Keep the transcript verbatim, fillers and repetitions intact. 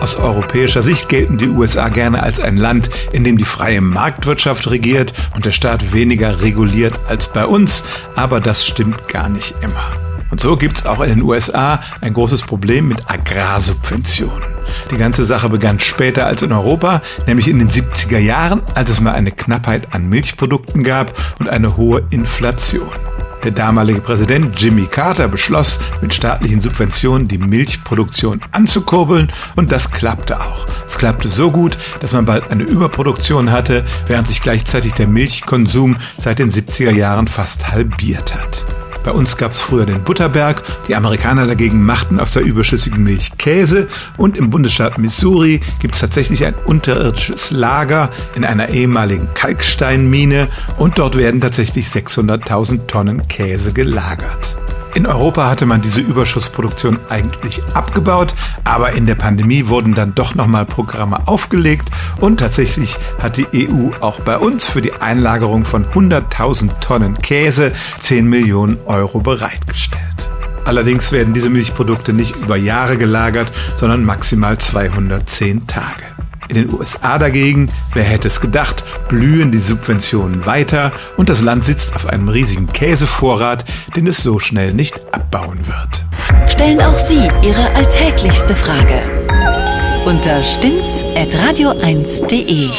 Aus europäischer Sicht gelten die U S A gerne als ein Land, in dem die freie Marktwirtschaft regiert und der Staat weniger reguliert als bei uns, aber das stimmt gar nicht immer. Und so gibt's auch in den U S A ein großes Problem mit Agrarsubventionen. Die ganze Sache begann später als in Europa, nämlich in den siebziger Jahren, als es mal eine Knappheit an Milchprodukten gab und eine hohe Inflation. Der damalige Präsident Jimmy Carter beschloss, mit staatlichen Subventionen die Milchproduktion anzukurbeln, und das klappte auch. Es klappte so gut, dass man bald eine Überproduktion hatte, während sich gleichzeitig der Milchkonsum seit den siebziger Jahren fast halbiert hat. Bei uns gab es früher den Butterberg, die Amerikaner dagegen machten aus der überschüssigen Milch Käse, und im Bundesstaat Missouri gibt es tatsächlich ein unterirdisches Lager in einer ehemaligen Kalksteinmine, und dort werden tatsächlich sechshunderttausend Tonnen Käse gelagert. In Europa hatte man diese Überschussproduktion eigentlich abgebaut, aber in der Pandemie wurden dann doch nochmal Programme aufgelegt, und tatsächlich hat die E U auch bei uns für die Einlagerung von hunderttausend Tonnen Käse zehn Millionen Euro bereitgestellt. Allerdings werden diese Milchprodukte nicht über Jahre gelagert, sondern maximal zweihundertzehn Tage. In den U S A dagegen, wer hätte es gedacht, blühen die Subventionen weiter, und das Land sitzt auf einem riesigen Käsevorrat, den es so schnell nicht abbauen wird. Stellen auch Sie Ihre alltäglichste Frage unter stimmts at radio eins punkt de.